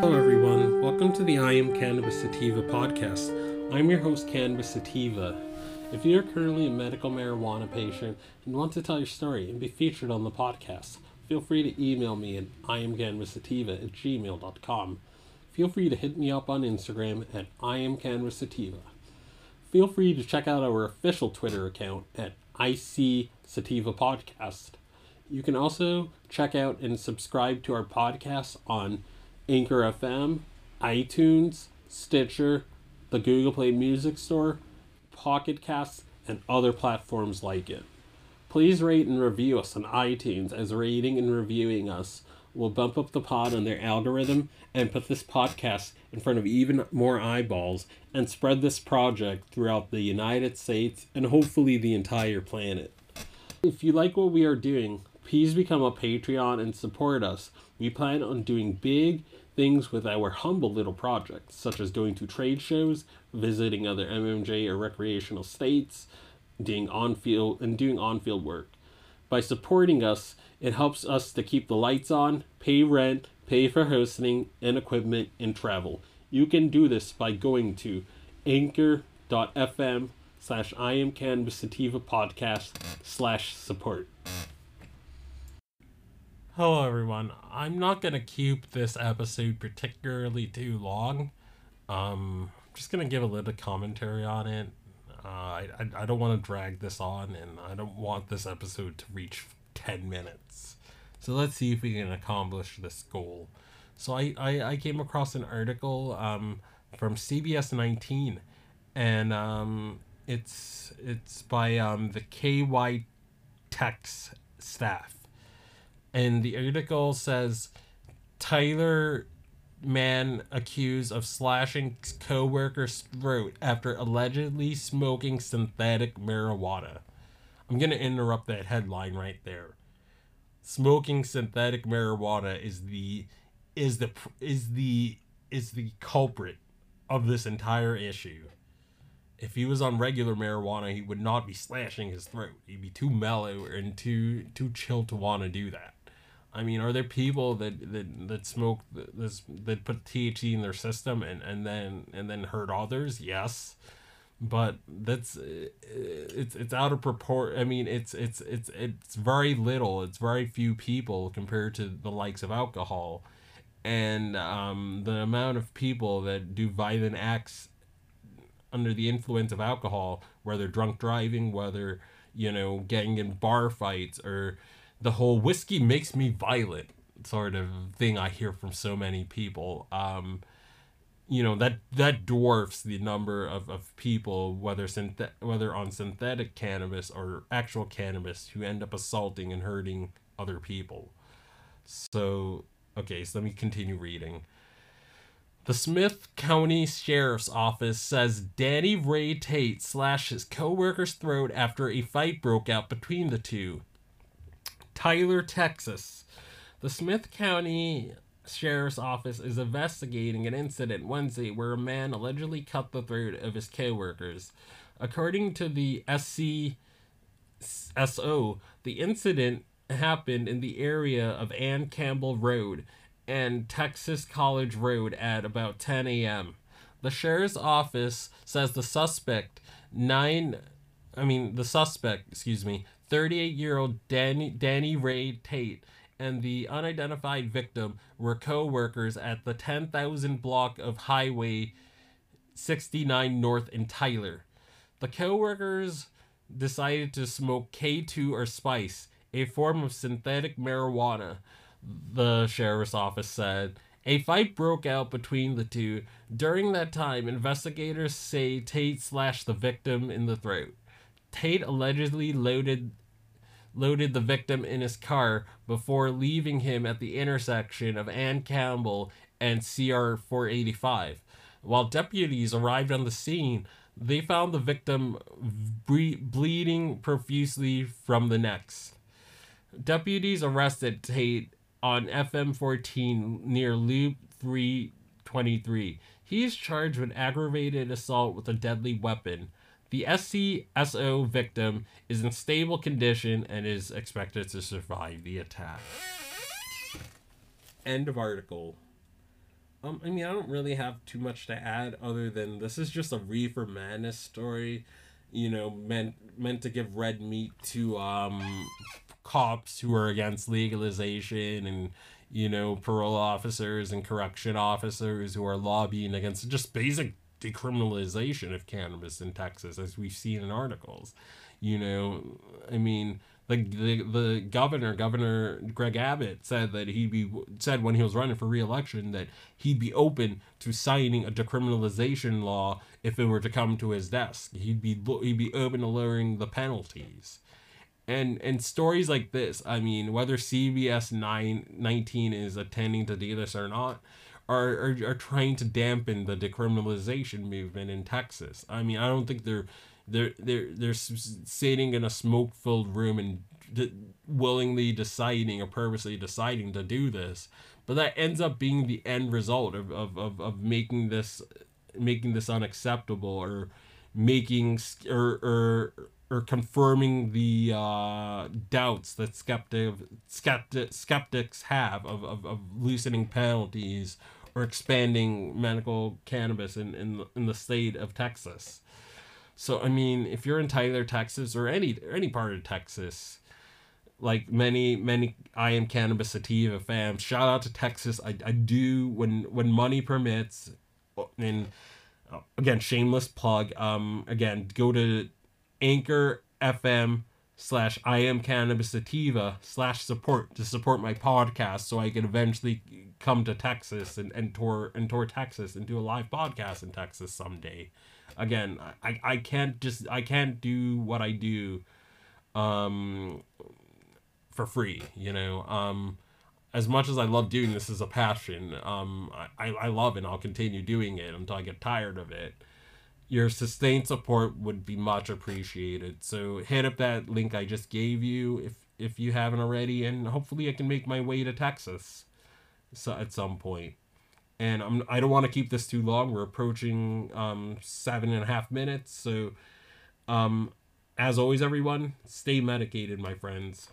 Hello everyone, welcome to the I Am Cannabis Sativa podcast. I'm your host, Cannabis Sativa. If you're currently a medical marijuana patient and want to tell your story and be featured on the podcast, feel free to email me at iamcannabissativa@gmail.com. Feel free to hit me up on Instagram at iamcannabissativa. Feel free to check out our official Twitter account at ICSativaPodcast. You can also check out and subscribe to our podcast on Anchor FM, iTunes, Stitcher, the Google Play Music Store, Pocket Casts, and other platforms like it. Please rate and review us on iTunes, as rating and reviewing us will bump up the pod on their algorithm and put this podcast in front of even more eyeballs and spread this project throughout the United States and hopefully the entire planet. If you like what we are doing, please become a Patreon and support us. We plan on doing big things with our humble little projects, such as going to trade shows, visiting other MMJ or recreational states, doing on-field work. By supporting us, it helps us to keep the lights on, pay rent, pay for hosting and equipment, and travel. You can do this by going to anchor.fm/iamcannabissativapodcast/support. Hello everyone, I'm not going to keep this episode particularly too long. I'm just going to give a little commentary on it. I don't want to drag this on, and I don't want this episode to reach 10 minutes. So let's see if we can accomplish this goal. So I came across an article from CBS 19, and it's by the KY Tech staff. And the article says, Tyler Mann accused of slashing co-worker's throat after allegedly smoking synthetic marijuana. I'm going to interrupt that headline right there. Smoking synthetic marijuana is the culprit of this entire issue. If he was on regular marijuana, he would not be slashing his throat. He'd be too mellow and too chill to want to do that. I mean, are there people that smoke this, that put THC in their system and then hurt others? Yes, but it's out of proportion. I mean, it's very little. It's very few people compared to the likes of alcohol, and the amount of people that do violent acts under the influence of alcohol, whether drunk driving, whether getting in bar fights, or the whole whiskey makes me violent sort of thing I hear from so many people. That dwarfs the number of people, whether on synthetic cannabis or actual cannabis, who end up assaulting and hurting other people. So, okay, so let me continue reading. The Smith County Sheriff's Office says Danny Ray Tate slashed his co-worker's throat after a fight broke out between the two. Tyler, Texas. The Smith County Sheriff's Office is investigating an incident Wednesday where a man allegedly cut the throat of his co-workers. According to the SCSO, the incident happened in the area of Ann Campbell Road and Texas College Road at about 10 a.m. The sheriff's office says the suspect, 38-year-old Danny Ray Tate and the unidentified victim were co-workers at the 10,000 block of Highway 69 North in Tyler. The co-workers decided to smoke K2 or spice, a form of synthetic marijuana, the sheriff's office said. A fight broke out between the two. During that time, investigators say Tate slashed the victim in the throat. Tate allegedly loaded the victim in his car before leaving him at the intersection of Ann Campbell and CR 485. While deputies arrived on the scene, they found the victim bleeding profusely from the neck. Deputies arrested Tate on FM-14 near Loop 323. He is charged with aggravated assault with a deadly weapon. The SCSO victim is in stable condition and is expected to survive the attack. End of article. I mean, I don't really have too much to add other than this is just a reefer madness story, you know, meant to give red meat to cops who are against legalization and, you know, parole officers and correction officers who are lobbying against just basic decriminalization of cannabis in Texas, as we've seen in articles. You know, I mean, the Governor Greg Abbott said that said when he was running for re-election that he'd be open to signing a decriminalization law if it were to come to his desk. He'd be open to lowering the penalties. And stories like this, I mean, whether CBS 19 is attending to do this or not, are trying to dampen the decriminalization movement in Texas. I mean, I don't think they're sitting in a smoke-filled room and willingly deciding or purposely deciding to do this, but that ends up being the end result of making this unacceptable or making or confirming the doubts that skeptics have of loosening penalties or expanding medical cannabis in the state of Texas. So, I mean, if you're in Tyler, Texas, or any part of Texas, like many I Am Cannabis Sativa fans, shout out to Texas. I do, when money permits, and again, shameless plug, again, go to Anchor FM / I Am Cannabis Sativa / support to support my podcast so I can eventually come to Texas and tour Texas and do a live podcast in Texas someday. Again, I can't do what I do for free, you know. As much as I love doing this as a passion, I love it and I'll continue doing it until I get tired of it. Your sustained support would be much appreciated. So hit up that link I just gave you if you haven't already, and hopefully I can make my way to Texas at some point. And I don't want to keep this too long. We're approaching 7.5 minutes. So as always, everyone, stay medicated, my friends.